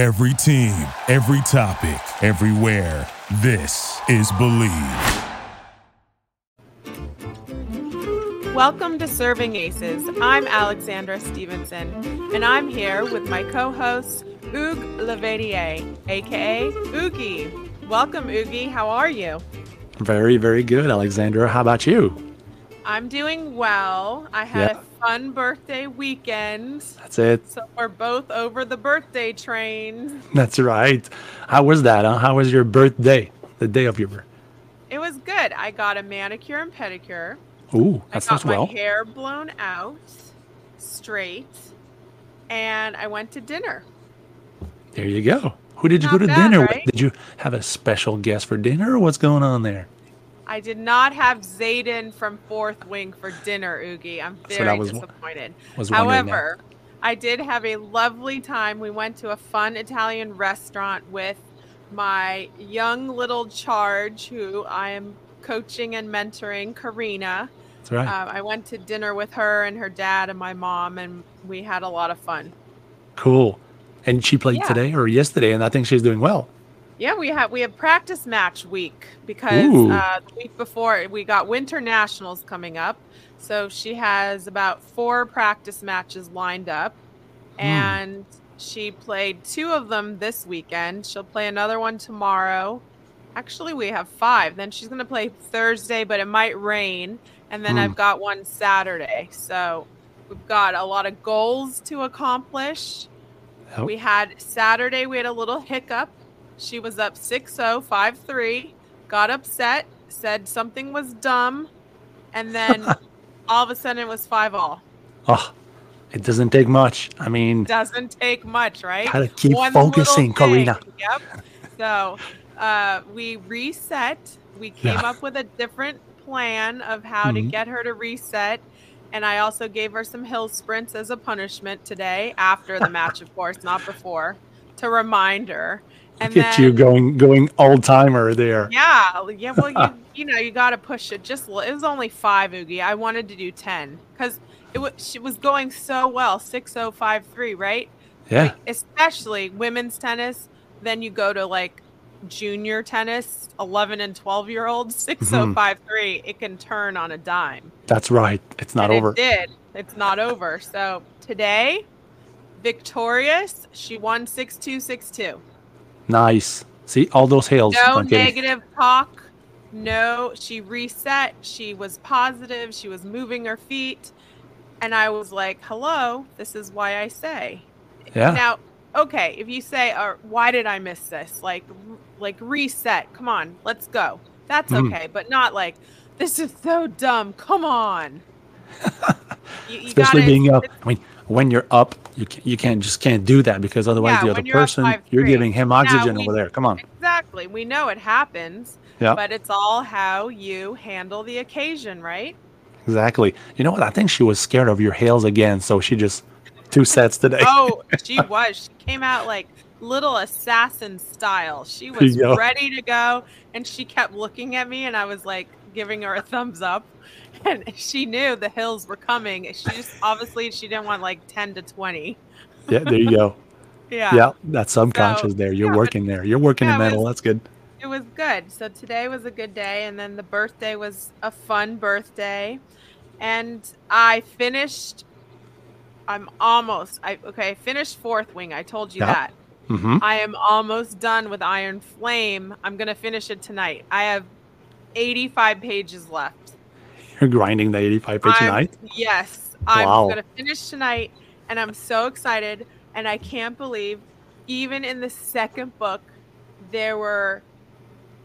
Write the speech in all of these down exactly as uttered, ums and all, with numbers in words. Every team, every topic, everywhere. This is Believe. Welcome to Serving Aces. I'm Alexandra Stevenson, and I'm here with my co-host, Hugues Laverdière, a k a. Oogie. Welcome, Oogie. How are you? Very, very good, Alexandra. How about you? I'm doing well. I had yeah. a fun birthday weekend. That's it. So we're both over the birthday train. That's right. How was that, huh? How was your birthday, the day of your birthday? It was good. I got a manicure and pedicure. Ooh, that sounds well. I got my hair blown out straight, and I went to dinner. There you go. Who did you go to dinner with? Did you have a special guest for dinner, or what's going on there? I did not have Zayden from Fourth Wing for dinner, Oogie. I'm very disappointed. However, I did have a lovely time. We went to a fun Italian restaurant with my young little charge, who I am coaching and mentoring, Karina. That's right. Uh, I went to dinner with her and her dad and my mom, and we had a lot of fun. Cool. And she played yeah. today or yesterday, and I think she's doing well. Yeah, we have we have practice match week because uh, the week before we got Winter Nationals coming up, so she has about four practice matches lined up, mm. and she played two of them this weekend. She'll play another one tomorrow. Actually, we have five. Then she's going to play Thursday, but it might rain. And then mm. I've got one Saturday. So we've got a lot of goals to accomplish. Oh. We had Saturday, we had a little hiccup. She was up six oh, five three, got upset, said something was dumb. And then all of a sudden it was five all. Oh, it doesn't take much. I mean, it doesn't take much, right? Gotta keep one focusing, Karina. Yep. So. Uh, we reset. We came yeah. up with a different plan of how mm-hmm. to get her to reset. And I also gave her some hill sprints as a punishment today after the match, of course, not before, to remind her. And Look then, at you going going old-timer there. Yeah. yeah. Well, you, you know, you got to push it. Just, it was only five, Oogie. I wanted to do ten because it was, she was going so well, six oh, five three, right? Yeah. Like, especially women's tennis. Then you go to, like, junior tennis, eleven and twelve year olds, six oh five three, mm-hmm. it can turn on a dime. That's right. It's not and over. It did. It's not over. So today, victorious, she won six two, six two. Nice. See, all those hails. No negative talk. No, she reset. She was positive. She was moving her feet. And I was like, hello, this is why I say. Yeah. Now, okay, if you say, uh, why did I miss this? Like, like reset. Come on, let's go. That's okay, mm. but not like, this is so dumb. Come on. you, you Especially gotta, being up. I mean, when you're up, you can't, you can't just can't do that because otherwise yeah, the other you're person, five, you're giving him oxygen we, over there. Come on. Exactly. We know it happens, yeah. but it's all how you handle the occasion, right? Exactly. You know what? I think she was scared of your hails again, so she just... Two sets today. Oh, she was. She came out like little assassin style. She was Yo. ready to go, and she kept looking at me, and I was like giving her a thumbs up. And she knew the hills were coming. She just obviously she didn't want like ten to twenty. Yeah, there you go. yeah, yeah, that's subconscious so, there. You're yeah, working there. You're working yeah, the mental. That's good. It was good. So today was a good day, and then the birthday was a fun birthday, and I finished. I'm almost, I okay, I finished Fourth Wing. I told you yeah. that. Mm-hmm. I am almost done with Iron Flame. I'm going to finish it tonight. I have eighty-five pages left. You're grinding the eighty-five page I'm, tonight? Yes. I'm wow. going to finish tonight, and I'm so excited. And I can't believe, even in the second book, there were,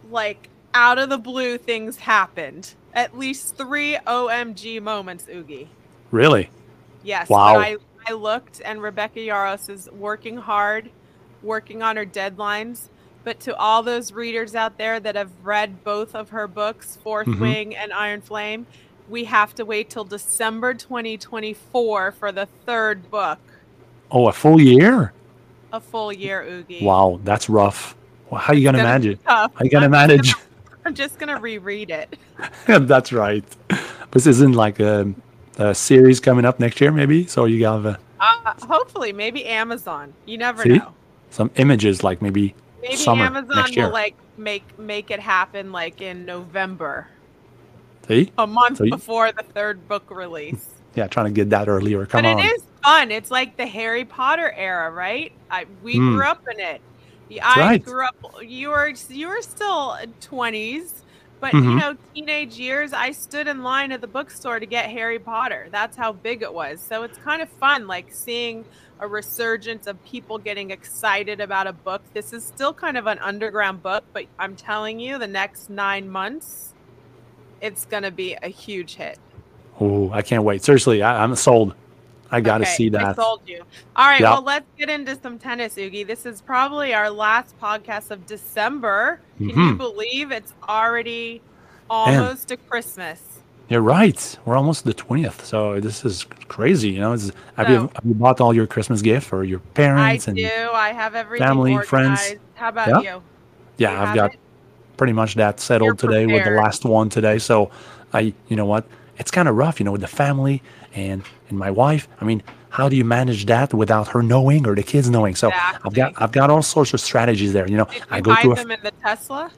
like, out of the blue things happened. At least three O M G moments, Oogie. Really? Yes, wow. I, I looked, and Rebecca Yaros is working hard, working on her deadlines. But to all those readers out there that have read both of her books, Fourth mm-hmm. Wing and Iron Flame, we have to wait till December twenty twenty-four for the third book. Oh, a full year? A full year, Oogie. Wow, that's rough. Well, how are you going to manage it? How are you going to manage? Gonna, I'm just going to reread it. That's right. This isn't like a... A series coming up next year, maybe. So you got a. Uh, hopefully, maybe Amazon. You never see? know. some images, like maybe maybe summer, Amazon next year. will like make make it happen like in November. See? A month See? before the third book release. Yeah, trying to get that earlier. Come on. But it on. is fun. It's like the Harry Potter era, right? I, we mm. grew up in it. I right. grew up. You were you were still twenties, but mm-hmm. you know, teenage years. I stood in line at the bookstore to get Harry Potter. That's how big it was. So it's kind of fun, like seeing a resurgence of people getting excited about a book. This is still kind of an underground book, but I'm telling you, the next nine months, it's going to be a huge hit. Oh, I can't wait. Seriously, I, I'm sold. I got to okay, see that. I sold you. All right, yep. Well, let's get into some tennis, Oogie. This is probably our last podcast of December. Can mm-hmm. you believe it's already almost Man. to Christmas? You're right. We're almost the twentieth, so this is crazy. You know, it's, have, so, you, have you bought all your Christmas gift for your parents? I and do. I have everything family, organized. friends. How about yeah. you? Yeah, you I've got it? pretty much that settled You're today prepared. with the last one today. So, I, you know what? It's kind of rough, you know, with the family and, and my wife. I mean, how do you manage that without her knowing or the kids knowing? So exactly. I've got I've got all sorts of strategies there. You know, Did you I go to them a, in the Tesla.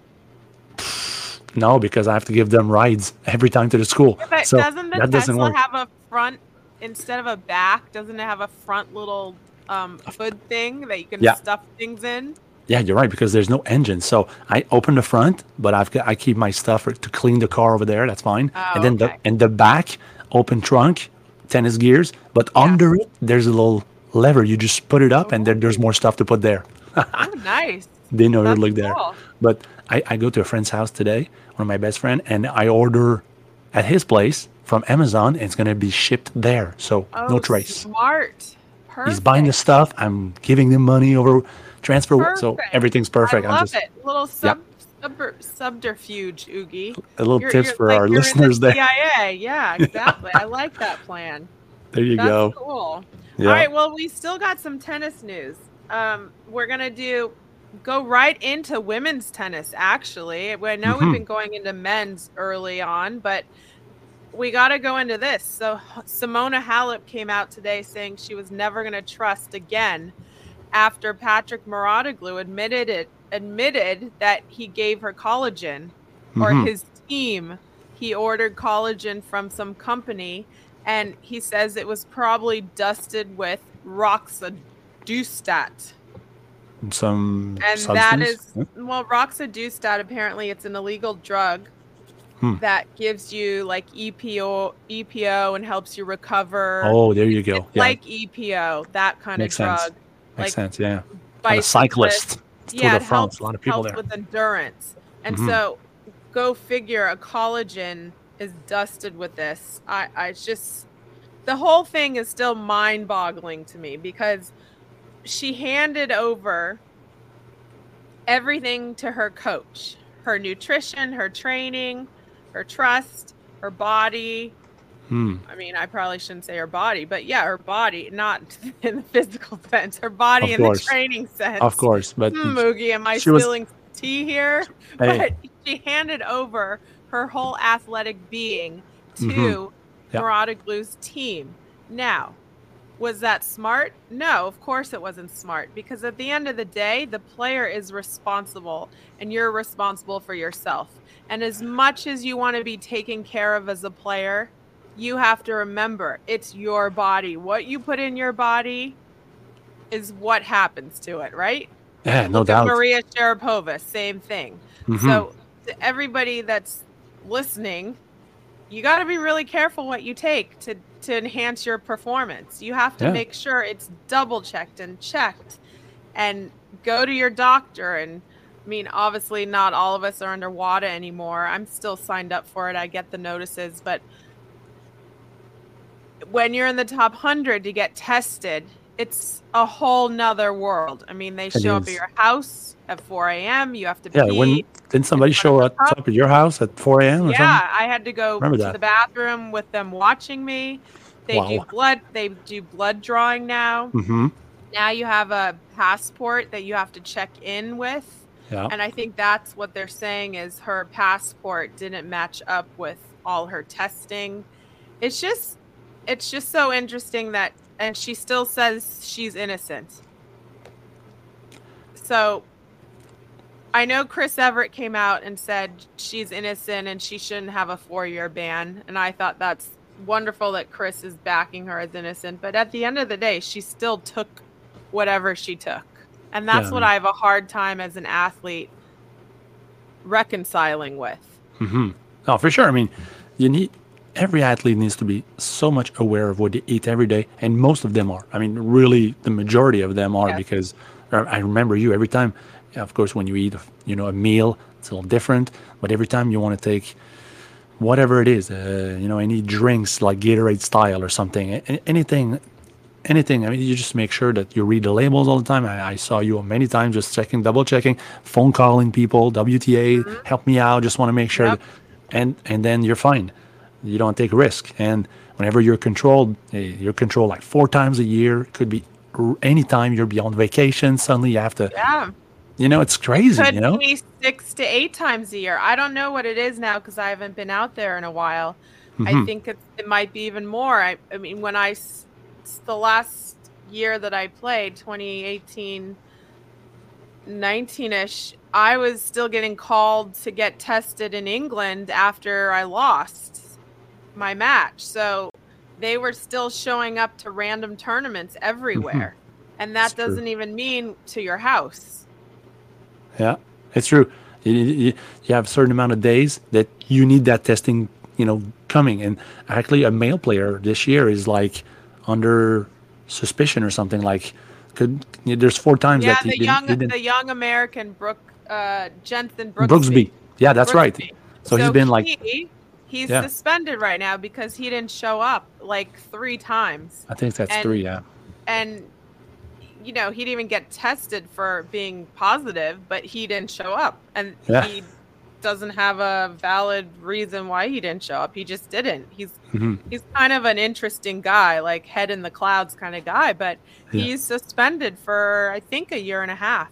No, because I have to give them rides every time to the school. Yeah, but so doesn't the that Tesla doesn't have a front instead of a back? Doesn't it have a front little um, hood thing that you can yeah. stuff things in? Yeah, you're right, because there's no engine. So I open the front, but I've got, I keep my stuff for, to clean the car over there. That's fine. Oh, and then okay. the and the back, open trunk, tennis gears. But yeah. under it, there's a little lever. You just put it up, oh. and then there's more stuff to put there. Oh, nice. Didn't overlook there. But I, I go to a friend's house today, one of my best friend, and I order at his place from Amazon, and it's going to be shipped there. So oh, no trace. Smart. Perfect. He's buying the stuff. I'm giving them money over... transfer perfect. So everything's perfect. I love I'm just, it. Little sub, yeah. sub subterfuge, Oogie. A little you're, tips you're, for like our listeners the there. C I A. Yeah, exactly. I like that plan. There you That's go. Cool. Yeah. All right. Well, we still got some tennis news. Um, we're gonna do go right into women's tennis. Actually, I know mm-hmm. we've been going into men's early on, but we got to go into this. So Simona Halep came out today saying she was never gonna trust again. After Patrick Mouratoglou admitted it, admitted that he gave her collagen, or mm-hmm. his team, he ordered collagen from some company, and he says it was probably dusted with Roxadustat. Some and substance? that is yeah. well, Roxadustat. Apparently, it's an illegal drug hmm. that gives you like E P O, E P O, and helps you recover. Oh, there you go. It's yeah. like E P O, that kind Makes of drug. Sense. Makes like sense, yeah. By a cyclist, yeah, Tour de France, a lot of people helps there. With endurance, and mm-hmm. so go figure. A collagen is dusted with this. I, I just the whole thing is still mind-boggling to me because she handed over everything to her coach: her nutrition, her training, her trust, her body. Hmm. I mean, I probably shouldn't say her body, but yeah, her body, not in the physical sense, her body in the training sense. Of course. But hmm, Oogie, am I spilling was... tea here? Hey. But she handed over her whole athletic being to mm-hmm. yeah. Mouratoglou's team. Now, was that smart? No, of course it wasn't smart, because at the end of the day, the player is responsible, and you're responsible for yourself. And as much as you want to be taken care of as a player, you have to remember it's your body. What you put in your body is what happens to it, right? Yeah, no doubt. Maria Sharapova, same thing. Mm-hmm. So to everybody that's listening, you got to be really careful what you take to, to enhance your performance. You have to yeah. make sure it's double checked and checked, and go to your doctor. And I mean, obviously not all of us are under WADA anymore. I'm still signed up for it. I get the notices, but when you're in the top one hundred to get tested, it's a whole nother world. I mean, they it show is. up at your house at four a.m. You have to yeah, pee. When, didn't somebody show up at your house at four a.m. or yeah, something? I had to go Remember to that. the bathroom with them watching me. They wow. do blood. They do blood drawing now. Mm-hmm. Now you have a passport that you have to check in with. Yeah. And I think that's what they're saying is her passport didn't match up with all her testing. It's just... It's just so interesting that, and she still says she's innocent. So I know Chris Everett came out and said she's innocent and she shouldn't have a four-year ban. And I thought that's wonderful that Chris is backing her as innocent. But at the end of the day, she still took whatever she took. And that's yeah. what I have a hard time as an athlete reconciling with. Mm-hmm. Oh, for sure. I mean, you need every athlete needs to be so much aware of what they eat every day. And most of them are. I mean, really, the majority of them are yes. because I remember you every time. Of course, when you eat, you know, a meal, it's a little different. But every time you want to take whatever it is, uh, you know, any drinks like Gatorade style or something, anything, anything. I mean, you just make sure that you read the labels all the time. I, I saw you many times just checking, double checking, phone calling people, W T A, mm-hmm. help me out. Just want to make sure. Yep. That, and and then you're fine. You don't take risk. And whenever you're controlled, you're controlled like four times a year. It could be any time you're beyond vacation. Suddenly you have to. Yeah. You know, it's crazy, you know? Six to eight times a year. I don't know what it is now because I haven't been out there in a while. Mm-hmm. I think it, it might be even more. I, I mean, when I, the last year that I played, twenty eighteen, nineteen-ish, I was still getting called to get tested in England after I lost my match. So they were still showing up to random tournaments everywhere. Mm-hmm. And that That's doesn't true. even mean to your house. Yeah, it's true. You, you, you have a certain amount of days that you need that testing, you know, coming. And actually, a male player this year is like under suspicion or something. Like, could there's four times yeah, that the he young, didn't, didn't. the young American Brooke uh, Jensen Brooksby. Brooksby. Yeah, that's Brooksby. right. So, so he's been he, like he's yeah. suspended right now because he didn't show up like three times. I think that's and, three. Yeah, and. You know, he didn't even get tested for being positive, but he didn't show up. And yeah. he doesn't have a valid reason why he didn't show up. He just didn't. He's mm-hmm. he's kind of an interesting guy, like head in the clouds kind of guy. But yeah. he's suspended for, I think, a year and a half.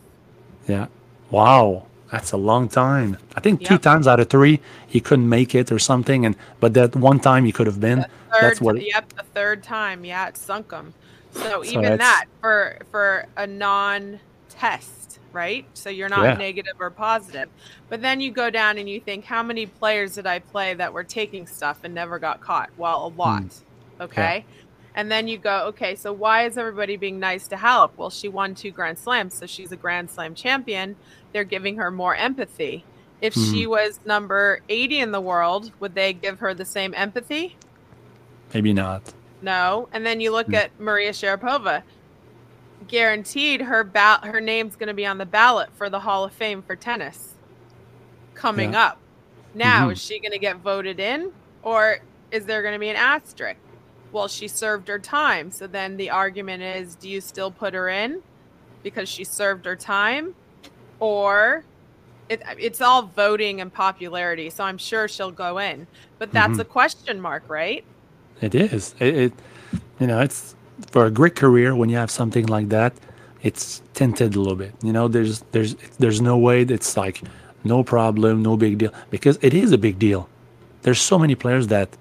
Yeah. Wow. That's a long time. I think yep. two times out of three, he couldn't make it or something. And But that one time he could have been. The third, that's what. Yep, the third time. Yeah, it sunk him. So even so that for for a non-test, right? So you're not yeah. negative or positive. But then you go down and you think, how many players did I play that were taking stuff and never got caught? Well, a lot, mm. okay? Yeah. And then you go, okay, so why is everybody being nice to Halep? Well, she won two Grand Slams, so she's a Grand Slam champion. They're giving her more empathy. If mm. she was number eighty in the world, would they give her the same empathy? Maybe not. No. And then you look mm. at Maria Sharapova. Guaranteed her ba- her name's going to be on the ballot for the Hall of Fame for tennis coming yeah. up. Now, mm-hmm. is she going to get voted in or is there going to be an asterisk? Well, she served her time. So then the argument is, do you still put her in because she served her time? Or it, it's all voting and popularity. So I'm sure she'll go in. But that's mm-hmm. a question mark, right? It is. It, it, you know, it's for a great career when you have something like that. It's tinted a little bit. You know, there's there's there's no way that's like no problem, no big deal, because it is a big deal. There's so many players that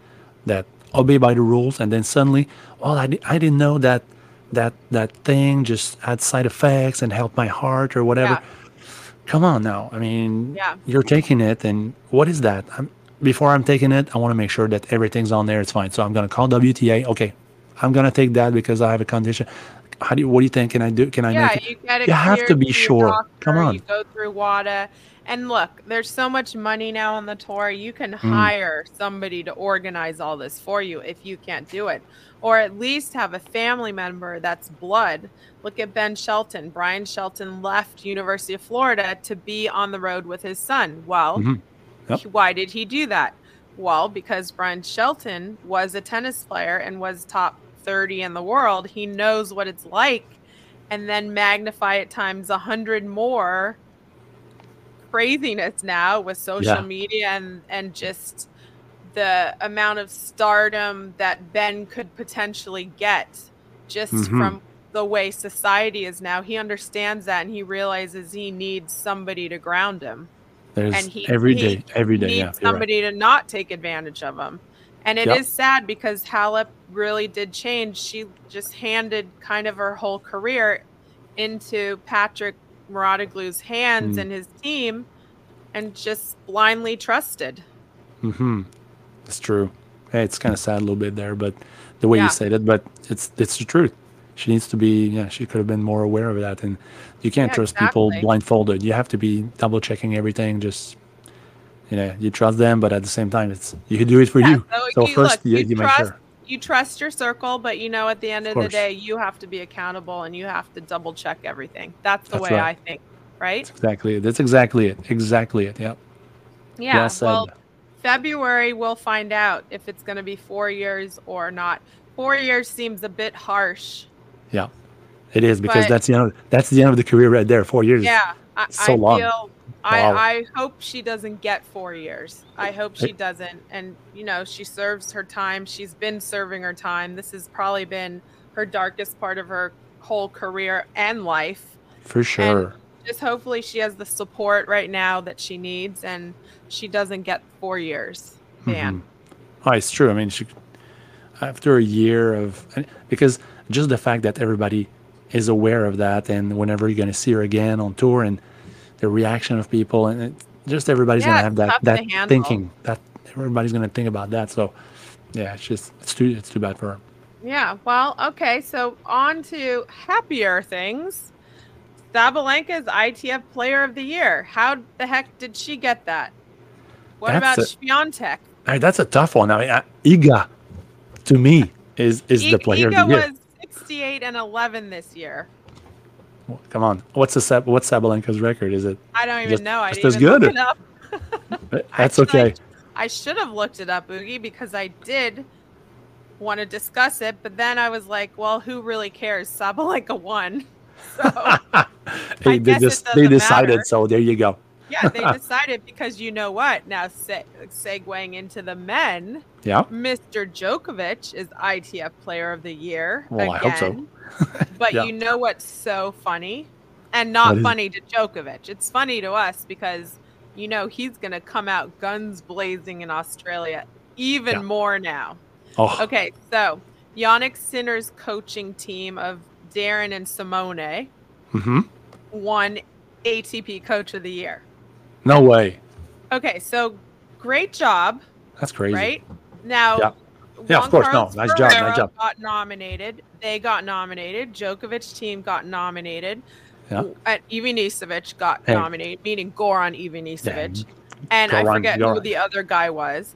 that obey by the rules, and then suddenly, oh, I, I didn't know that that that thing just had side effects and helped my heart or whatever. Yeah. Come on now, I mean, yeah. you're taking it, and what is that? I'm, Before I'm taking it, I want to make sure that everything's on there. It's fine. So I'm going to call W T A. Okay, I'm going to take that because I have a condition. How do you, what do you think? Can I do? Can I yeah, make it? You, get it you have to be sure. Doctor, Come on. You go through WADA. And look, there's so much money now on the tour. You can mm. hire somebody to organize all this for you if you can't do it. Or at least have a family member that's blood. Look at Ben Shelton. Brian Shelton left University of Florida to be on the road with his son. Well, mm-hmm. Yep. Why did he do that? Well, because Brian Shelton was a tennis player and was top thirty in the world. He knows what it's like, and then magnify it times a hundred more craziness now with social yeah. media and, and just the amount of stardom that Ben could potentially get just mm-hmm. from the way society is now. He understands that, and he realizes he needs somebody to ground him. There's and he, every day, he every day, needs yeah, somebody right. to not take advantage of him. And it yep. is sad because Halep really did change. She just handed kind of her whole career into Patrick Mouratoglou's hands mm. and his team and just blindly trusted. Mm-hmm. It's true. Hey, it's kind of sad a little bit there, but the way yeah. you said it, but it's it's the truth. She needs to be, yeah, she could have been more aware of that. And you can't yeah, trust exactly. people blindfolded. You have to be double checking everything. Just, you know, you trust them, but at the same time, it's you do it for yeah, you. So, so you, first, look, you, you, you trust, make sure. You trust your circle, but you know, at the end of, of the day, you have to be accountable and you have to double check everything. That's the That's way right. I think, right? That's exactly it. That's exactly it. Exactly it. Yep. Yeah. Yes, well, and, February, we'll find out if it's going to be four years or not. Four years seems a bit harsh. Yeah, it is, because but, that's the end. Of, that's the end of the career right there. Four years. Yeah, I, so I long. Feel, I, wow. I hope she doesn't get four years. I hope she doesn't. And you know, she serves her time. She's been serving her time. This has probably been her darkest part of her whole career and life. For sure. And just hopefully she has the support right now that she needs, and she doesn't get four years. Man, mm-hmm. oh, it's true. I mean, she after a year of because. Just the fact that everybody is aware of that, and whenever you're going to see her again on tour, and the reaction of people, and it, just everybody's yeah, going to have that that thinking that everybody's going to think about that. So, yeah, it's just it's too it's too bad for her. Yeah. Well, okay. So on to happier things. Sabalenka's I T F Player of the Year. How the heck did she get that? What that's about Swiatek? Right, that's a tough one. I mean, uh, Iga, to me, is is I, the Player Iga of the Year. Was sixty-eight and eleven this year. Well, come on, what's the what's Sabalenka's record? Is it? I don't even just, know. I just as good. It up. That's Actually, okay. I, I should have looked it up, Oogie, because I did want to discuss it, but then I was like, well, who really cares? Sabalenka won. So hey, they just they decided. Matter. So there you go. Yeah, they decided because you know what? Now se- segueing into the men, yeah. Mister Djokovic is I T F Player of the Year. Well, again. I hope so. But yeah. you know what's so funny? And not funny to Djokovic. It's funny to us because, you know, he's going to come out guns blazing in Australia even yeah. more now. Oh. Okay, so Jannik Sinner's coaching team of Darren and Simone mm-hmm. won A T P Coach of the Year. No way. Okay, so great job. That's crazy. Right? Now, yeah, yeah of course, Carlos no. Nice Ferreira job, nice job. got nominated. They got nominated. Djokovic team got nominated. Yeah. And Ivanišević got hey. nominated, meaning Goran Ivanišević. Yeah. And Goran, I forget Goran. who the other guy was.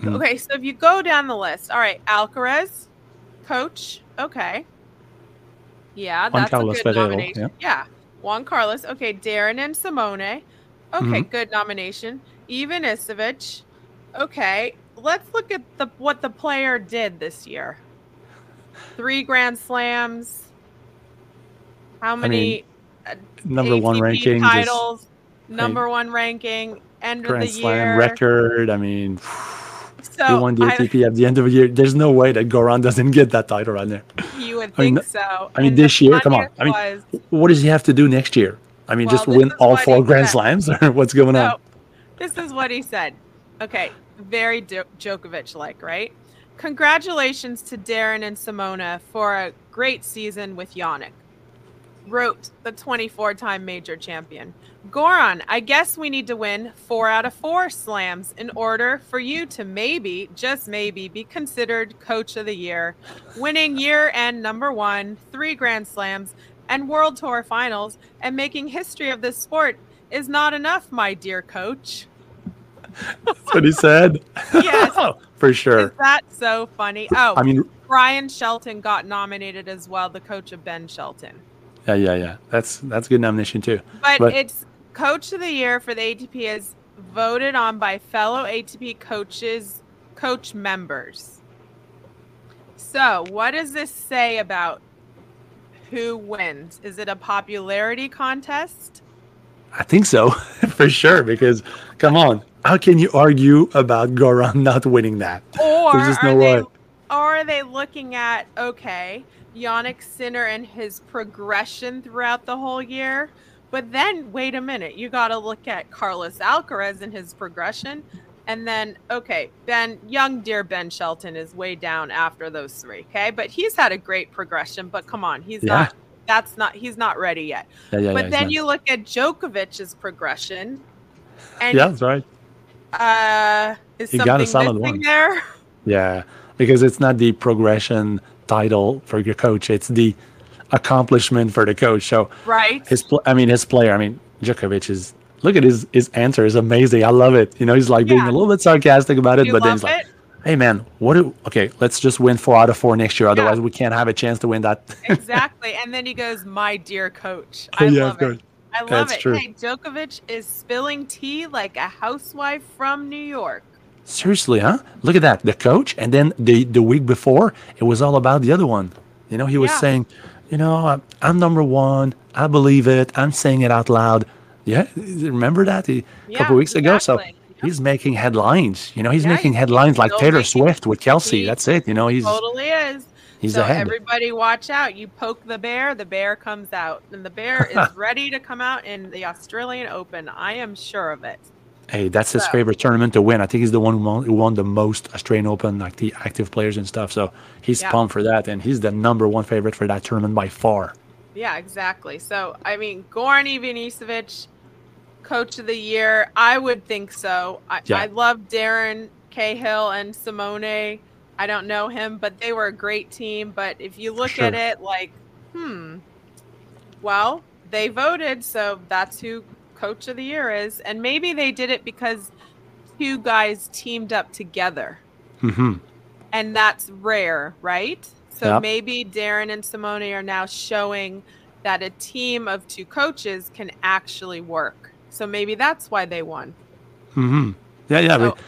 Mm. Okay, so if you go down the list, all right, Alcaraz, coach, okay. Yeah, that's Juan a Carlos good Ferreira, nomination. Yeah. yeah, Juan Carlos. Okay, Darren and Simone. Okay, mm-hmm. good nomination. Ivanišević. Okay, let's look at the what the player did this year. Three Grand Slams. How many I mean, number A T P one ranking titles? Just, number I, one ranking. End Grand of the Slam year record. I mean, so he won the A T P I, at the end of the year. There's no way that Goran doesn't get that title right there. You would think I mean, so. I mean, and this year, come on. Was, I mean, what does he have to do next year? I mean, well, just win all four Grand Slams, or what's going so, on? This is what he said. Okay, very Djokovic-like, right? Congratulations to Darren and Simona for a great season with Jannik, wrote the twenty-four-time major champion. Goran, I guess we need to win four out of four slams in order for you to maybe, just maybe, be considered Coach of the Year, winning year-end number one, three Grand Slams, and World Tour finals, and making history of this sport is not enough, my dear coach. That's what he said. Yes. For sure. Is that so funny? Oh, I mean, Brian Shelton got nominated as well, the coach of Ben Shelton. Yeah, yeah, yeah. That's that's a good nomination too. But, but it's Coach of the Year for the A T P is voted on by fellow A T P coaches, coach members. So what does this say about who wins? Is it a popularity contest? I think so, for sure, because come on, how can you argue about Goran not winning that? Or There's just no are, way. They, are they looking at, okay, Jannik Sinner and his progression throughout the whole year? But then, wait a minute, you got to look at Carlos Alcaraz and his progression. And then, okay, Ben, young dear Ben Shelton is way down after those three, okay? But he's had a great progression, but come on, he's yeah. not that's not, he's not ready yet. Yeah, yeah, but yeah, then not. You look at Djokovic's progression. And yeah, that's right. Uh, is he got a solid one there? Yeah, because it's not the progression title for your coach; it's the accomplishment for the coach. So, right. His, I mean, his player. I mean, Djokovic is. Look at his his answer is amazing. I love it. You know, he's like yeah. being a little bit sarcastic about it, you but then he's like, it? "Hey, man, what? Do, okay, let's just win four out of four next year. Otherwise, yeah. we can't have a chance to win that." Exactly. And then he goes, "My dear coach, I yeah, love it." I love That's it. True. Hey, Djokovic is spilling tea like a housewife from New York. Seriously, huh? Look at that. The coach. And then the, the week before, it was all about the other one. You know, he was yeah. saying, you know, I'm number one. I believe it. I'm saying it out loud. Yeah. Remember that he, yeah, a couple of weeks exactly. ago? So yeah. he's making headlines. You know, he's yeah, making he's headlines like Taylor Swift with Kelce. That's it. You know, he's totally is. He's so ahead. Everybody watch out. You poke the bear, the bear comes out. And the bear is ready to come out in the Australian Open. I am sure of it. Hey, that's so. His favorite tournament to win. I think he's the one who won, who won the most Australian Open, like the active players and stuff. So he's yeah. pumped for that. And he's the number one favorite for that tournament by far. Yeah, exactly. So, I mean, Goran Ivanišević, Coach of the Year. I would think so. I, yeah. I love Darren Cahill and Simone. I don't know him, but they were a great team. But if you look sure. at it like, hmm, well, they voted, so that's who Coach of the Year is. And maybe they did it because two guys teamed up together. Mm-hmm. And that's rare, right? So yep. maybe Darren and Simone are now showing that a team of two coaches can actually work. So maybe that's why they won. Mm-hmm. Yeah, yeah. So, but-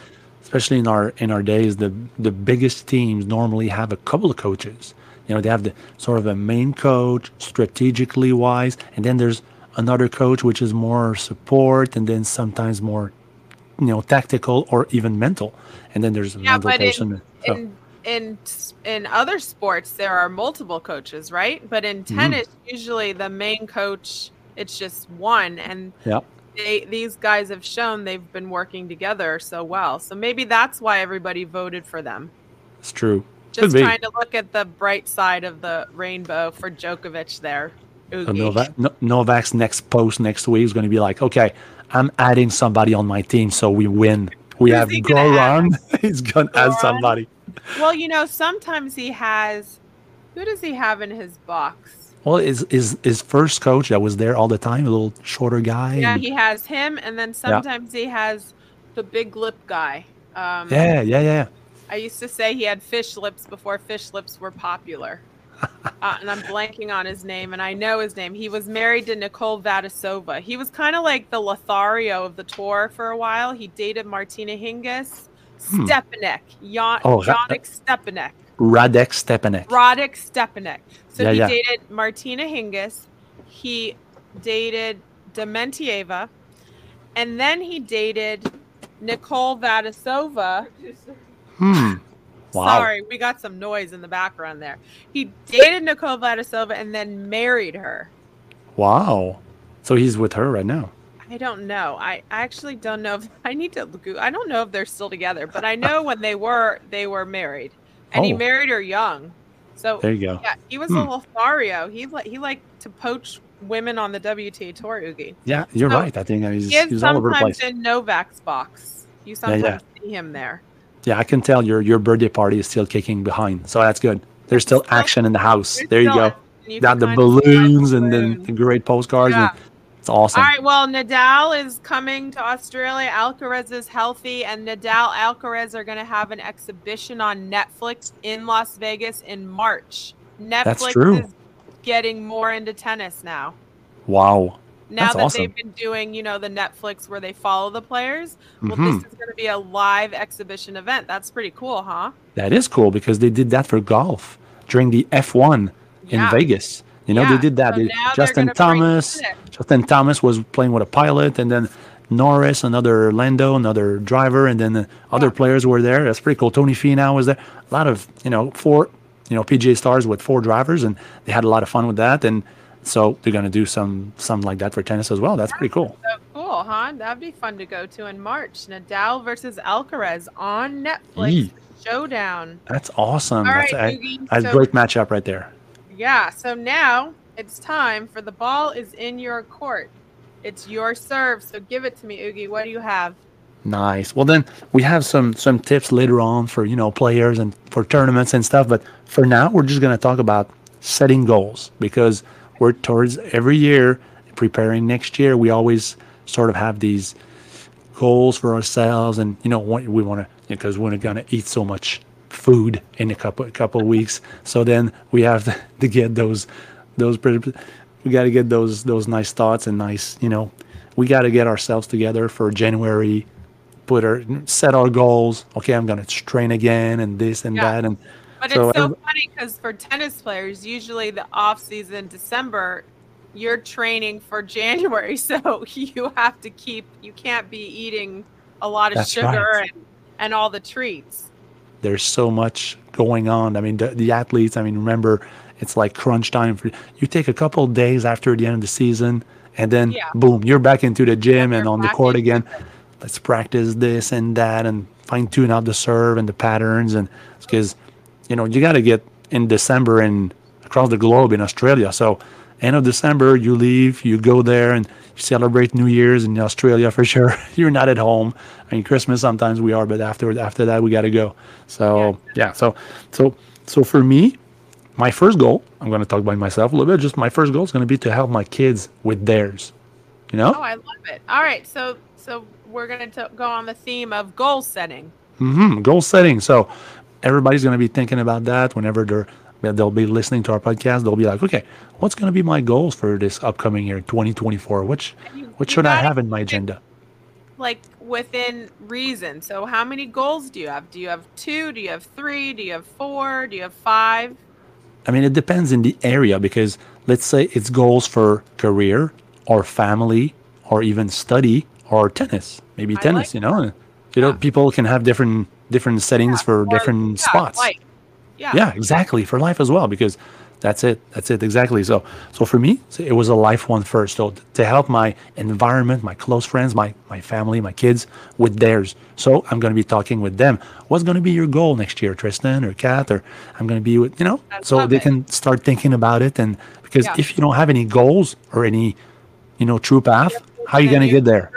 especially in our in our days, the the biggest teams normally have a couple of coaches. You know, they have the sort of a main coach, strategically wise, and then there's another coach which is more support, and then sometimes more, you know, tactical or even mental. And then there's a yeah, mental but person. In, so. in in in other sports, there are multiple coaches, right? But in tennis, mm-hmm. usually the main coach, it's just one, and yeah. They, these guys have shown they've been working together so well. So maybe that's why everybody voted for them. It's true. Just trying to look at the bright side of the rainbow for Djokovic there. So Novak, no, Novak's next post next week is going to be like, okay, I'm adding somebody on my team so we win. We Who's have he Goran. He's going to add somebody. Well, you know, sometimes he has – who does he have in his box? Well, is is his first coach that was there all the time, a little shorter guy. Yeah, and, he has him, and then sometimes yeah. he has the big lip guy. Um, yeah, yeah, yeah. I used to say he had fish lips before fish lips were popular, uh, and I'm blanking on his name, and I know his name. He was married to Nicole Vaidišová. He was kind of like the Lothario of the tour for a while. He dated Martina Hingis, hmm. Stepanek, Jan- oh, that, Jannik Stepanek. Radek Stepanek. Radek Stepanek. So yeah, he yeah. dated Martina Hingis. He dated Dementieva. And then he dated Nicole Vaidišová. Hmm. Wow. Sorry, we got some noise in the background there. He dated Nicole Vaidišová and then married her. Wow. So he's with her right now. I don't know. I actually don't know. If, I need to look. I don't know if they're still together, but I know when they were, they were married. And oh. he married her young. So there you go. Yeah, he was hmm. a Lothario. He li- he liked to poach women on the W T A tour, Ugi. Yeah, you're so right. I think he's, he he's all over the place. Sometimes in Novak's box. You sometimes yeah, yeah. see him there. Yeah, I can tell your your birthday party is still kicking behind. So that's good. There's still action in the house. There's there you go. You got the balloons and then the great postcards. Yeah. And it's awesome. All right. Well, Nadal is coming to Australia. Alcaraz is healthy, and Nadal Alcaraz are going to have an exhibition on Netflix in Las Vegas in March. Netflix That's true. is getting more into tennis now. Wow. Now That's that awesome. they've been doing, you know, the Netflix where they follow the players. Well, mm-hmm. this is going to be a live exhibition event. That's pretty cool, huh? That is cool because they did that for golf during the F one yeah. in Vegas. You know, yeah. they did that. So they, Justin Thomas, Justin Thomas was playing with a pilot, and then Norris, another Lando, another driver, and then the other yeah. players were there. That's pretty cool. Tony Finau was there. A lot of, you know, four, you know, P G A stars with four drivers, and they had a lot of fun with that. And so they're going to do some something like that for tennis as well. That's yeah, pretty cool. So cool, huh? That'd be fun to go to in March. Nadal versus Alcaraz on Netflix Yee. showdown. That's awesome. All that's right, a, a, a so- great matchup right there. Yeah, so now It's time, for the ball is in your court. It's your serve, so give it to me, Oogie. What do you have? Nice. Well, then we have some some tips later on for, you know, players and for tournaments and stuff. But for now, we're just going to talk about setting goals, because we're towards every year preparing next year. We always sort of have these goals for ourselves, and you know what we want to, because we're going to eat so much food in a couple a couple weeks. So then we have to, to get those those pretty. We got to get those those nice thoughts and nice, you know, we got to get ourselves together for January, put our set our goals. Okay, I'm going to train again and this and yeah. that. And But so, it's so funny because for tennis players, usually the off season, December, you're training for January. So you have to keep, you can't be eating a lot of sugar right. and, and all the treats. There's so much going on. I mean, the, the athletes, I mean, remember, it's like crunch time. For you take a couple of days after the end of the season, and then yeah. boom, you're back into the gym and, and on the court again. Let's practice this and that and fine tune out the serve and the patterns. And because, you know, you got to get in December and across the globe in Australia. So end of December, you leave, you go there and you celebrate New Year's in Australia for sure. You're not at home. I mean, Christmas sometimes we are, but after after that, we got to go. So yeah. yeah, so so so for me, my first goal, I'm going to talk by myself a little bit, just my first goal is going to be to help my kids with theirs, you know? Oh, I love it. All right, so so we're going to go on the theme of goal setting. Mm-hmm, goal setting. So everybody's going to be thinking about that whenever they're, they'll be listening to our podcast. They'll be like, okay, what's going to be my goals for this upcoming year, twenty twenty-four? Which, you, what should I have in my agenda? Like within reason. So how many goals do you have? Do you have two? Do you have three? Do you have four? Do you have five? I mean, it depends in the area, because let's say it's goals for career or family or even study or tennis, maybe I tennis, like you know, that. you yeah. know, people can have different, different settings yeah. for or, different yeah, spots. Life. Yeah, yeah, exactly. For life as well, because that's it. That's it. Exactly. So, so for me, it was a life one first. So to help my environment, my close friends, my, my family, my kids with theirs. So I'm going to be talking with them. What's going to be your goal next year, Tristan or Kat, or I'm going to be with, you know, I so they it. can start thinking about it. And because yeah. if you don't have any goals or any, you know, true path, how are you going to get there?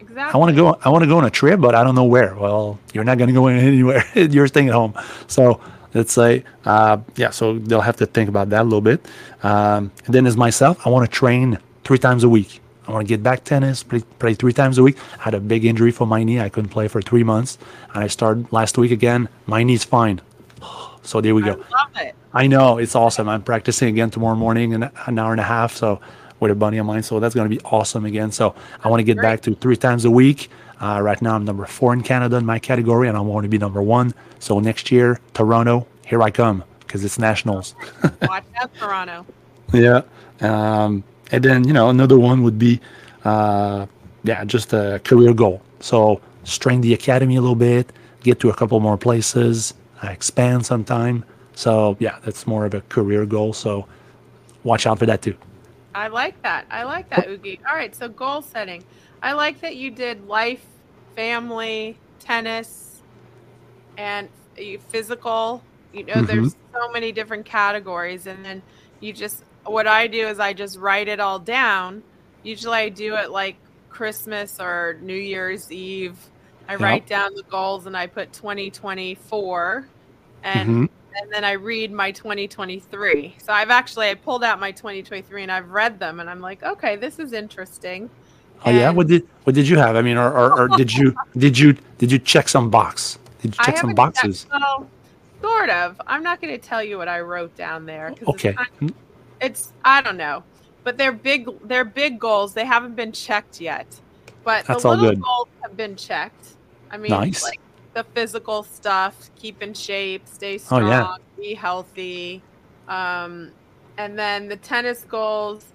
Exactly. I want to go, I want to go on a trip, but I don't know where. Well, you're not going to go anywhere. You're staying at home. So let's say, uh, yeah, so they'll have to think about that a little bit. Um, and then as myself, I want to train three times a week. I want to get back tennis, play, play three times a week. I had a big injury for my knee. I couldn't play for three months. And I started last week again. My knee's fine. So there we go. I love it. I know. It's awesome. I'm practicing again tomorrow morning in an hour and a half. So with a buddy of mine. So that's going to be awesome again. So I want to get Great. back to three times a week. Uh, right now, I'm number four in Canada in my category, and I want to be number one. So next year, Toronto, here I come, because it's nationals. Watch out, Toronto. Yeah. Um, and then, you know, another one would be, uh, yeah, just a career goal. So strain the academy a little bit, get to a couple more places, uh, expand sometime. So, yeah, that's more of a career goal. So watch out for that, too. I like that. I like that, Oogie. All right, so goal setting. I like that you did life, family, tennis, and physical. You know, mm-hmm. there's so many different categories. And then you just, what I do is I just write it all down. Usually I do it like Christmas or New Year's Eve. I yep. write down the goals and I put twenty twenty-four and mm-hmm. and then I read my twenty twenty-three. So I've actually, I pulled out my twenty twenty-three and I've read them and I'm like, okay, this is interesting. Oh yeah, what did what did you have? I mean, or, or, or did you did you did you check some box? Did you check some boxes? Checked, well, sort of. I'm not going to tell you what I wrote down there. Okay. It's, kind of, it's I don't know, but they're big. They're big goals. They haven't been checked yet, but That's the little all good. goals have been checked. I mean, nice. like the physical stuff: keep in shape, stay strong, oh, yeah. be healthy, um, and then the tennis goals.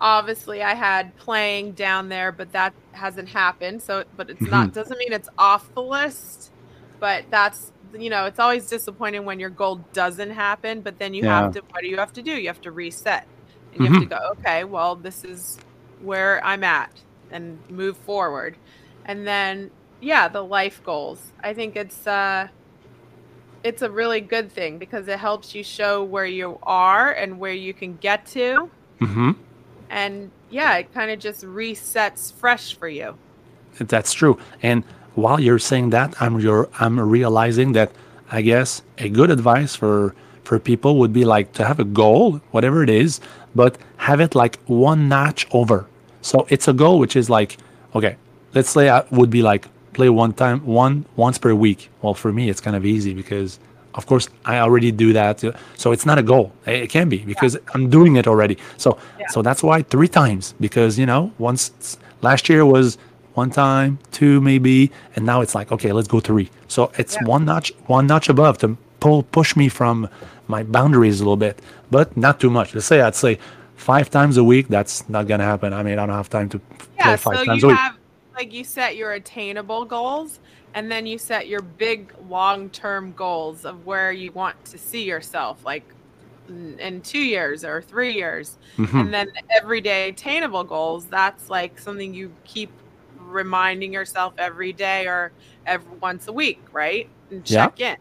Obviously, I had playing down there, but that hasn't happened. So, but it's mm-hmm. not, doesn't mean it's off the list, but that's, you know, it's always disappointing when your goal doesn't happen, but then you yeah. have to, what do you have to do? You have to reset and mm-hmm. you have to go, okay, well, this is where I'm at and move forward. And then, yeah, the life goals. I think it's, uh, it's a really good thing because it helps you show where you are and where you can get to. Mm-hmm. And yeah, it kind of just resets fresh for you. That's true. And while you're saying that, I'm you're, I'm realizing that I guess a good advice for for people would be like to have a goal, whatever it is, but have it like one notch over. So it's a goal which is like, okay, let's say I would be like play one time, one once per week. Well, for me, it's kind of easy because, of course, I already do that. So it's not a goal. It can be because yeah. I'm doing it already. So yeah. so that's why three times because, you know, once last year was one time, two maybe, and now it's like, okay, let's go three. So it's yeah. one notch, one notch above to pull, push me from my boundaries a little bit, but not too much. Let's say I'd say five times a week. That's not going to happen. I mean, I don't have time to yeah, play five so times you a week. Have- Like you set your attainable goals and then you set your big long-term goals of where you want to see yourself, like in two years or three years. Mm-hmm. And then the everyday attainable goals, that's like something you keep reminding yourself every day or every once a week, right? And check yeah. in.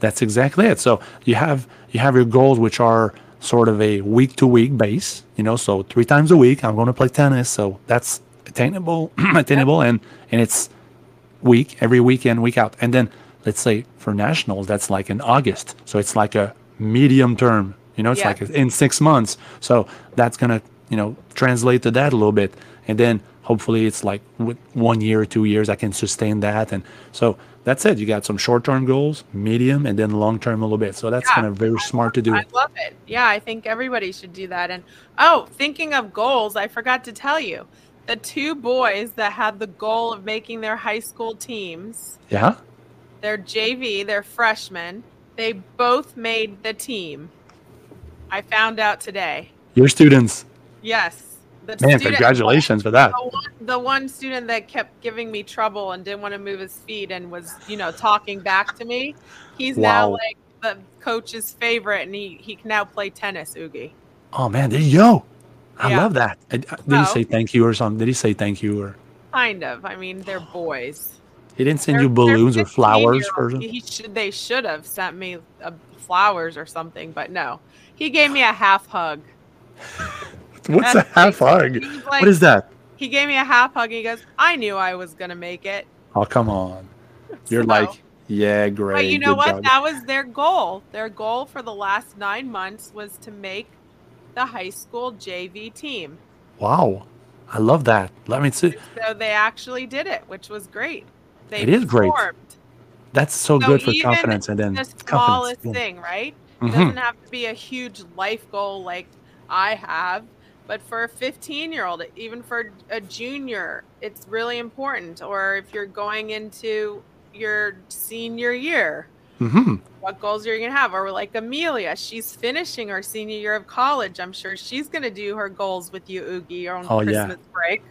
That's exactly it. So you have you have your goals, which are sort of a week-to-week base, you know, so three times a week, I'm going to play tennis. So that's attainable attainable and and it's week every weekend week out. And then let's say for nationals that's like in August, so it's like a medium term, you know, it's yeah. like in six months, so that's gonna, you know, translate to that a little bit. And then hopefully it's like with one year or two years I can sustain that. And so that's it. You got some short-term goals, medium, and then long-term a little bit. So that's yeah. kind of very smart to do. I love it. Yeah, I think everybody should do that. And oh, thinking of goals, I forgot to tell you the two boys that had the goal of making their high school teams, yeah, their J V, their freshmen, they both made the team. I found out today. Your students. Yes. The Man, student, congratulations for that. The one, the one student that kept giving me trouble and didn't want to move his feet and was, you know, talking back to me, he's wow. now like the coach's favorite, and he, he can now play tennis, Hugues. Oh, man, there you go. I yeah. love that. Did no. he say thank you or something? Did he say thank you or? Kind of. I mean, they're boys. He didn't send they're, you balloons or flowers or something? He should, they should have sent me uh, flowers or something, but no. He gave me a half hug. What's That's a half crazy. Hug? Like, what is that? He gave me a half hug. And he goes, I knew I was going to make it. Oh, come on. You're so, like, yeah, great. But you know what? Job. That was their goal. Their goal for the last nine months was to make the high school J V team. Wow, I love that. Let me see. So they actually did it, which was great. They it is performed. Great. That's so, so good for confidence. And then the smallest confidence. Thing, right? Mm-hmm. It doesn't have to be a huge life goal like I have, but for a fifteen-year-old, even for a junior, it's really important. Or if you're going into your senior year. Mm-hmm. What goals are you going to have? Or like Amelia, she's finishing her senior year of college. I'm sure she's going to do her goals with you, Oogie, on oh, Christmas yeah. break.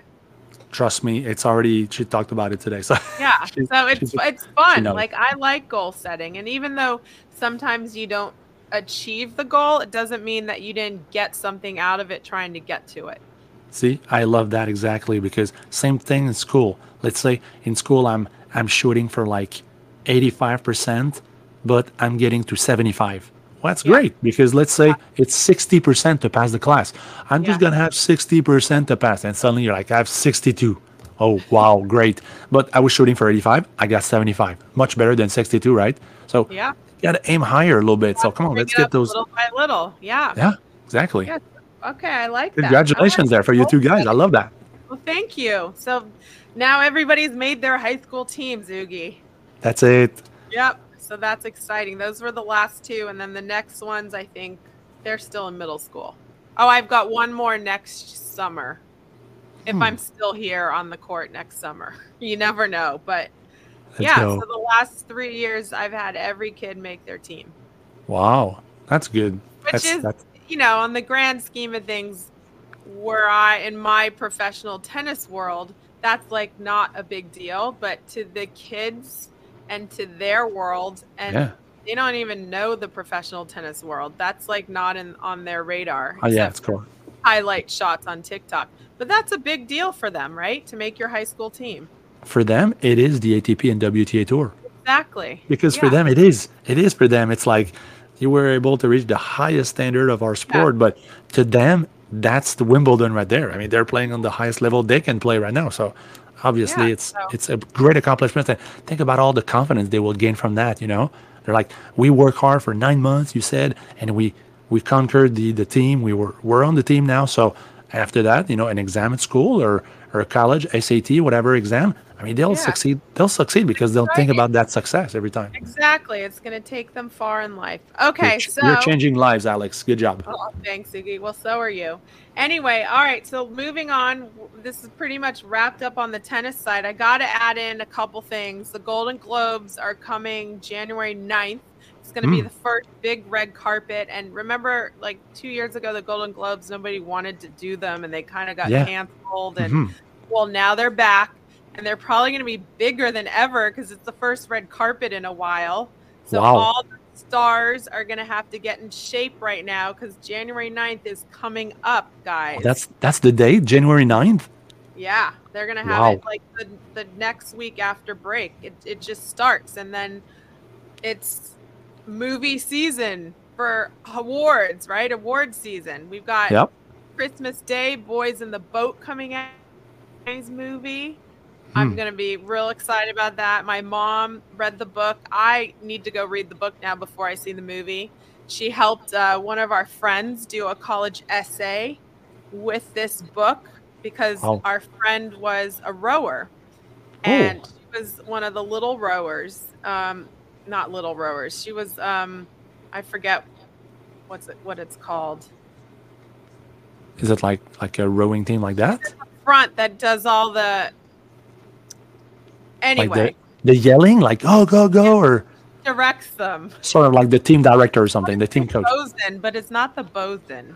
Trust me, it's already, she talked about it today. So yeah, she, so it's it's fun. Like I like goal setting. And even though sometimes you don't achieve the goal, it doesn't mean that you didn't get something out of it trying to get to it. See, I love that exactly because same thing in school. Let's say in school I'm I'm shooting for like eighty-five percent. But I'm getting to seventy-five. Well, that's yeah. great because let's say it's sixty percent to pass the class. I'm yeah. just going to have sixty percent to pass. And suddenly you're like, I have sixty-two. Oh, wow, great. But I was shooting for eighty-five. I got seventy-five. Much better than sixty-two, right? So yeah. you got to aim higher a little bit. So come on, let's get those. Little by little, yeah. Yeah, exactly. Yes. Okay, I like that. Congratulations there for you two guys. I love that. Well, thank you. So now everybody's made their high school teams, Oogie. That's it. Yep. So that's exciting. Those were the last two. And then the next ones, I think they're still in middle school. Oh, I've got one more next summer. If hmm. I'm still here on the court next summer, you never know. But Let's yeah, go. So the last three years I've had every kid make their team. Wow. That's good. Which that's, is, that's... you know, on the grand scheme of things where I, in my professional tennis world, that's like not a big deal, but to the kids and to their world, and yeah. they don't even know the professional tennis world. That's like not in on their radar. Oh yeah, it's cool. Highlight shots on TikTok, but that's a big deal for them, right? To make your high school team. For them, it is the A T P and W T A tour. Exactly. Because yeah. for them, it is. It is for them. It's like you were able to reach the highest standard of our sport, yeah. but to them, that's the Wimbledon right there. I mean, they're playing on the highest level they can play right now. So obviously, yeah, it's so. it's a great accomplishment. And think about all the confidence they will gain from that. You know, they're like, we work hard for nine months, you said, and we we conquered the the team. We were we're on the team now. So after that, you know, an exam at school or or college, S A T, whatever exam. I mean, they'll yeah. succeed. They'll succeed because they'll right. think about that success every time. Exactly. It's going to take them far in life. Okay. You're ch- so you're changing lives, Alex. Good job. Oh, thanks, Iggy. Well, so are you. Anyway. All right. So moving on, this is pretty much wrapped up on the tennis side. I got to add in a couple things. The Golden Globes are coming January ninth. It's going to mm. be the first big red carpet. And remember, like two years ago, the Golden Globes, nobody wanted to do them and they kind of got yeah. canceled. And mm-hmm. well, now they're back. And they're probably going to be bigger than ever because it's the first red carpet in a while. So wow. all the stars are going to have to get in shape right now because January ninth is coming up, guys. That's that's the date, January ninth? Yeah. They're going to have wow. it like the, the next week after break. It it just starts. And then it's movie season for awards, right? Award season. We've got yep. Christmas Day, Boys in the Boat coming out, nice movie. I'm going to be real excited about that. My mom read the book. I need to go read the book now before I see the movie. She helped uh, one of our friends do a college essay with this book because oh. our friend was a rower. And Ooh. she was one of the little rowers. Um, not little rowers. She was, um, I forget what's it, what it's called. Is it like, like a rowing team like that? It's the front that does all the... Anyway, like the, the yelling, like "go go go," or directs them. Sort of like the team director or something, the team coach. Bosun, but it's not the bosun.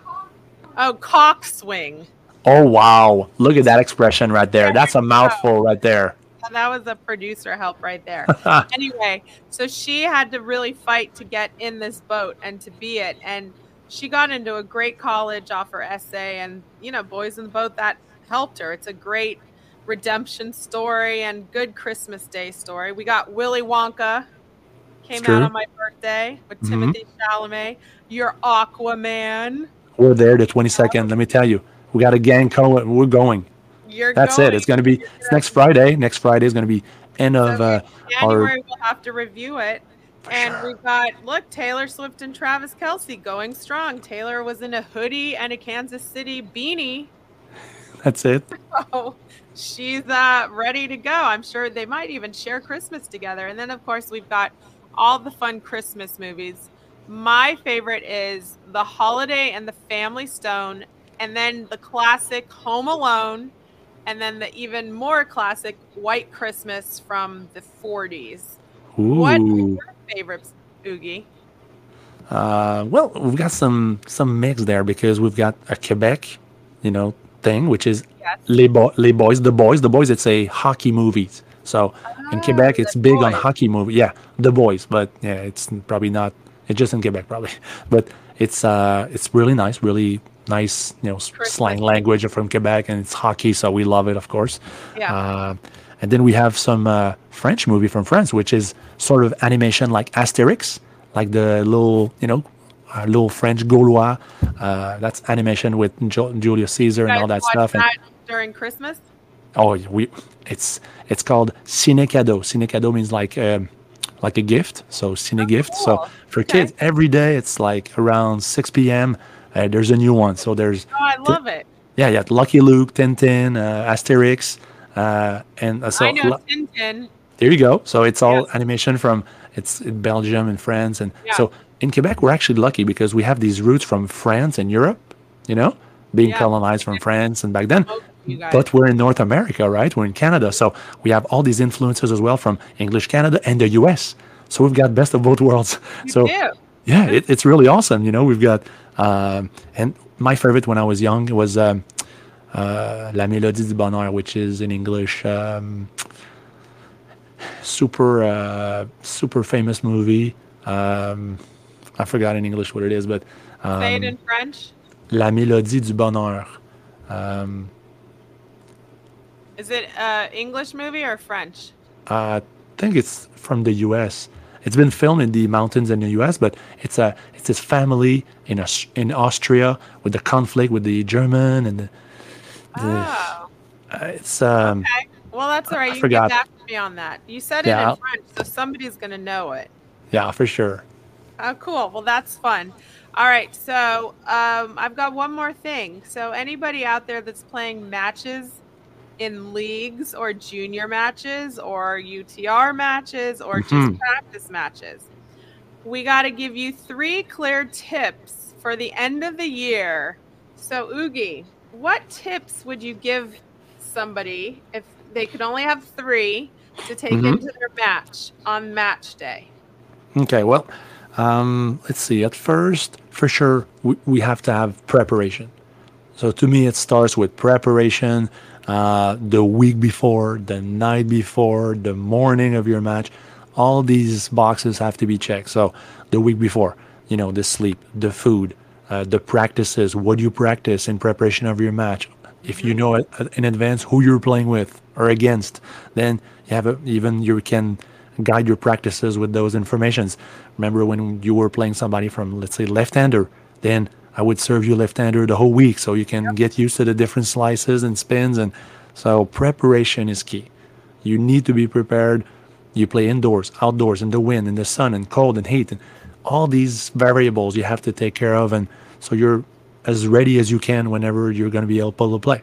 Oh, cockswing. Oh wow! Look at that expression right there. That's a mouthful right there. That was a producer help right there. Anyway, so she had to really fight to get in this boat and to be it, and she got into a great college off her essay, and you know, Boys in the Boat that helped her. It's a great redemption story and good Christmas Day story. We got Willy Wonka came out on my birthday with mm-hmm. Timothy Chalamet. Your Aquaman. We're there the twenty-second. Let me tell you, we got a gang going. We're going. You're That's going. it. It's going to be it's next Friday. Next Friday is going to be end of uh, January. Our... We'll have to review it. For and sure. we've got look Taylor Swift and Travis Kelce going strong. Taylor was in a hoodie and a Kansas City beanie. That's it. So she's uh, ready to go. I'm sure they might even share Christmas together. And then, of course, we've got all the fun Christmas movies. My favorite is The Holiday and the Family Stone, and then the classic Home Alone, and then the even more classic White Christmas from the forties. Ooh. What are your favorites, Oogie? Uh, well, we've got some some mix there because we've got a Quebec, you know, thing, which is yes. Les, Bo- Les Boys, The Boys, The Boys, it's a hockey movie. So oh, in Quebec, it's big boys. on hockey movie. Yeah, The Boys, but yeah, it's probably not, it's just in Quebec probably. But it's uh, it's really nice, really nice, you know, Christmas. slang language from Quebec, and it's hockey, so we love it, of course. Yeah. Uh, and then we have some uh, French movie from France, which is sort of animation like Asterix, like the little, you know, Uh, little French Gaulois, uh, that's animation with jo- Julius Caesar and all that stuff. That and, during Christmas? Oh, we it's it's called Ciné Cadeau. Ciné Cadeau means like um, like a gift, so Ciné oh, Gift. Cool. So for okay. kids, every day it's like around six p.m. Uh, there's a new one. So there's. Oh, I love th- it. Yeah, yeah. Lucky Luke, Tintin, uh, Asterix, uh, and uh, so. I know la- Tintin. There you go. So it's all yes. animation from it's in Belgium and France, and yeah. so. In Quebec, we're actually lucky because we have these roots from France and Europe, you know, being yeah. colonized from France and back then. Oh, but we're in North America, right? We're in Canada. So we have all these influences as well from English Canada and the U S. So we've got best of both worlds. You so do. yeah, it, it's really awesome. You know, we've got, um, and my favorite when I was young was um, uh, La Mélodie du Bonheur, which is in English, um, super, uh, super famous movie. Um, I forgot in English what it is, but um, say it in French. La Mélodie du Bonheur. Um, is it an English movie or French? Uh, think it's from the U S. It's been filmed in the mountains in the U S, but it's a it's his family in a, in Austria with the conflict with the German and the. Oh. the uh, it's um. Okay. Well, that's all right. I you forgot. Can get back to me on that. You said it yeah. in French, so somebody's gonna know it. Yeah, for sure. Oh, cool. Well, that's fun. All right, so um, I've got one more thing. So anybody out there that's playing matches in leagues or junior matches or U T R matches or mm-hmm. just practice matches, we got to give you three clear tips for the end of the year. So, Oogie, what tips would you give somebody if they could only have three to take mm-hmm. into their match on match day? Okay, well, um, let's see. At first, for sure, we, we have to have preparation. So to me, it starts with preparation uh, the week before, the night before, the morning of your match. All these boxes have to be checked. So the week before, you know, the sleep, the food, uh, the practices, what you practice in preparation of your match. If you know in advance who you're playing with or against, then you have a, even you can guide your practices with those informations. Remember when you were playing somebody from, let's say, left-hander, then I would serve you left-hander the whole week so you can yep. get used to the different slices and spins. And so preparation is key. You need to be prepared. You play indoors, outdoors, in the wind, in the sun, and cold, and heat, and all these variables you have to take care of. And so you're as ready as you can whenever you're going to be able to play.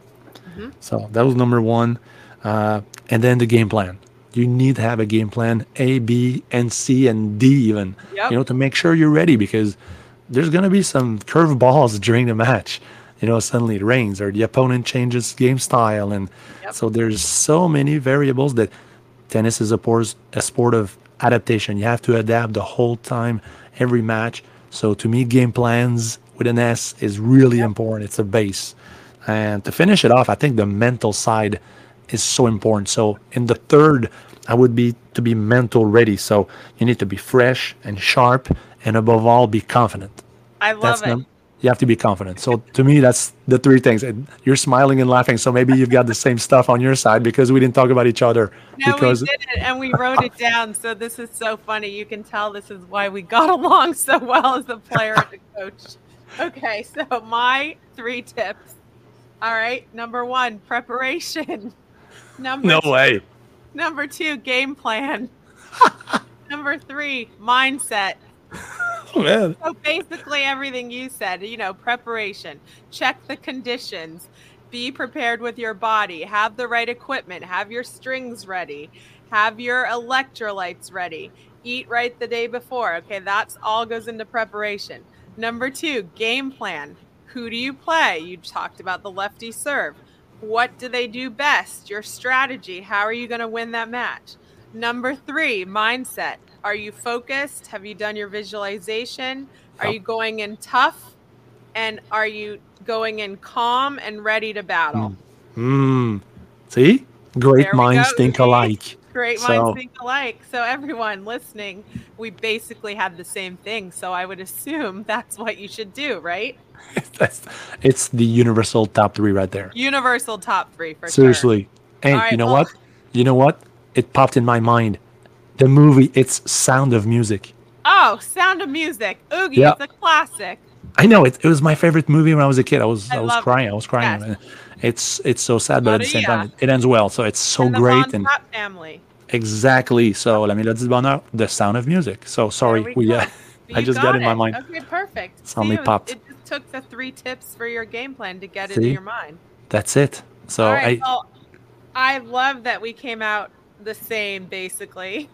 Mm-hmm. So that was number one. Uh, and then the game plan. You need to have a game plan A, B, and C, and D even, yep. you know, to make sure you're ready, because there's going to be some curve balls during the match. You know, suddenly it rains or the opponent changes game style. And yep. so there's so many variables that tennis is a, pores, a sport of adaptation. You have to adapt the whole time, every match. So to me, game plans with an S is really yep. important. It's a base. And to finish it off, I think the mental side is so important. So in the third, I would be to be mental ready. So you need to be fresh and sharp, and above all, be confident. I love that's it. Num- you have to be confident. So to me, that's the three things. And you're smiling and laughing, so maybe you've got the same stuff on your side because we didn't talk about each other. No, because- we didn't, and we wrote it down. So this is so funny. You can tell this is why we got along so well as a player and a coach. Okay, so my three tips. All right, number one, preparation. Number no two, way. Number two, game plan. Number three, mindset. Oh, man. So basically everything you said, you know, preparation, check the conditions, be prepared with your body, have the right equipment, have your strings ready, have your electrolytes ready, eat right the day before. Okay, that's all goes into preparation. Number two, game plan. Who do you play? You talked about the lefty serve. What do they do best? Your strategy. How are you going to win that match? Number three, mindset. Are you focused? Have you done your visualization? Are you going in tough? And are you going in calm and ready to battle? Mm. Mm. See? Great minds go. think alike. Great so. minds think alike. So everyone listening, we basically had the same thing. So I would assume that's what you should do, right? That's, it's the universal top three right there. Universal top three for Seriously. sure. Seriously. And right, you know well, what? You know what? It popped in my mind. The movie, it's Sound of Music. Oh, Sound of Music. Oogie, yeah. It's a classic. I know. It, it was my favorite movie when I was a kid. I was I, I was crying. It. I was crying. Yes. It's it's so sad, but Maria. at the same time, it, it ends well. So it's so and great. The and family. Exactly. So La Mélodie du Bonheur, The Sound of Music. So sorry. There we, we uh, I just got, got it in my mind. Okay, perfect. It suddenly popped. It, took the three tips for your game plan to get See? into your mind. That's it. So right, I well, I love that we came out the same, basically.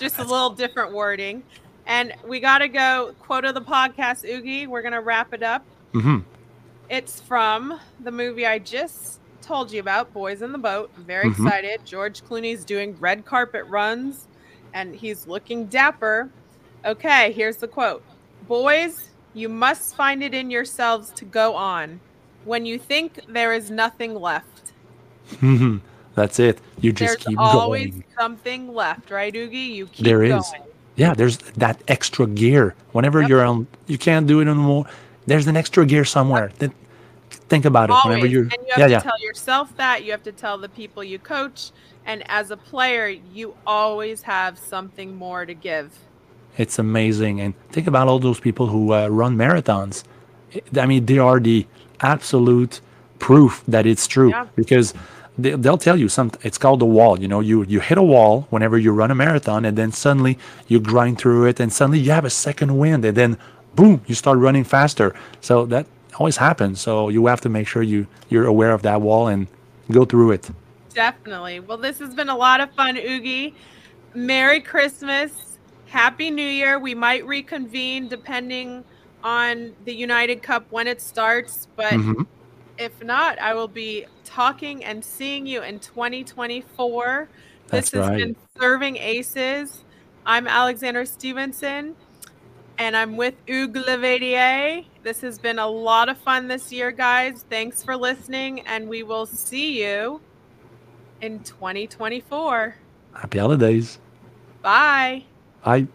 Just a little different wording. And we got to go quote of the podcast, Oogie. We're going to wrap it up. Mm-hmm. It's from the movie I just told you about, Boys in the Boat. I'm very mm-hmm. excited. George Clooney's doing red carpet runs, and he's looking dapper. Okay, here's the quote. Boys... You must find it in yourselves to go on when you think there is nothing left. That's it. You just there's keep going. There's always something left, right, Oogie? You keep there going. There is. Yeah, there's that extra gear. Whenever yep. you're on, you can't do it anymore. There's an extra gear somewhere. Yep. That think about it. Always. Whenever you're, and you have yeah, to yeah. tell yourself that, you have to tell the people you coach, and as a player, you always have something more to give. It's amazing. And think about all those people who uh, run marathons. I mean, they are the absolute proof that it's true, yeah. because they, they'll tell you something. It's called the wall. You know, you, you hit a wall whenever you run a marathon, and then suddenly you grind through it, and suddenly you have a second wind, and then boom, you start running faster. So that always happens. So you have to make sure you, you're aware of that wall and go through it. Definitely. Well, this has been a lot of fun, Hugues. Merry Christmas. Happy New Year. We might reconvene depending on the United Cup when it starts, but mm-hmm. if not, I will be talking and seeing you in twenty twenty-four. That's this has right. been Serving Aces. I'm Alexandra Stevenson, and I'm with Hugues Laverdière. This has been a lot of fun this year, guys. Thanks for listening, and we will see you in twenty twenty-four. Happy holidays. Bye. Bye.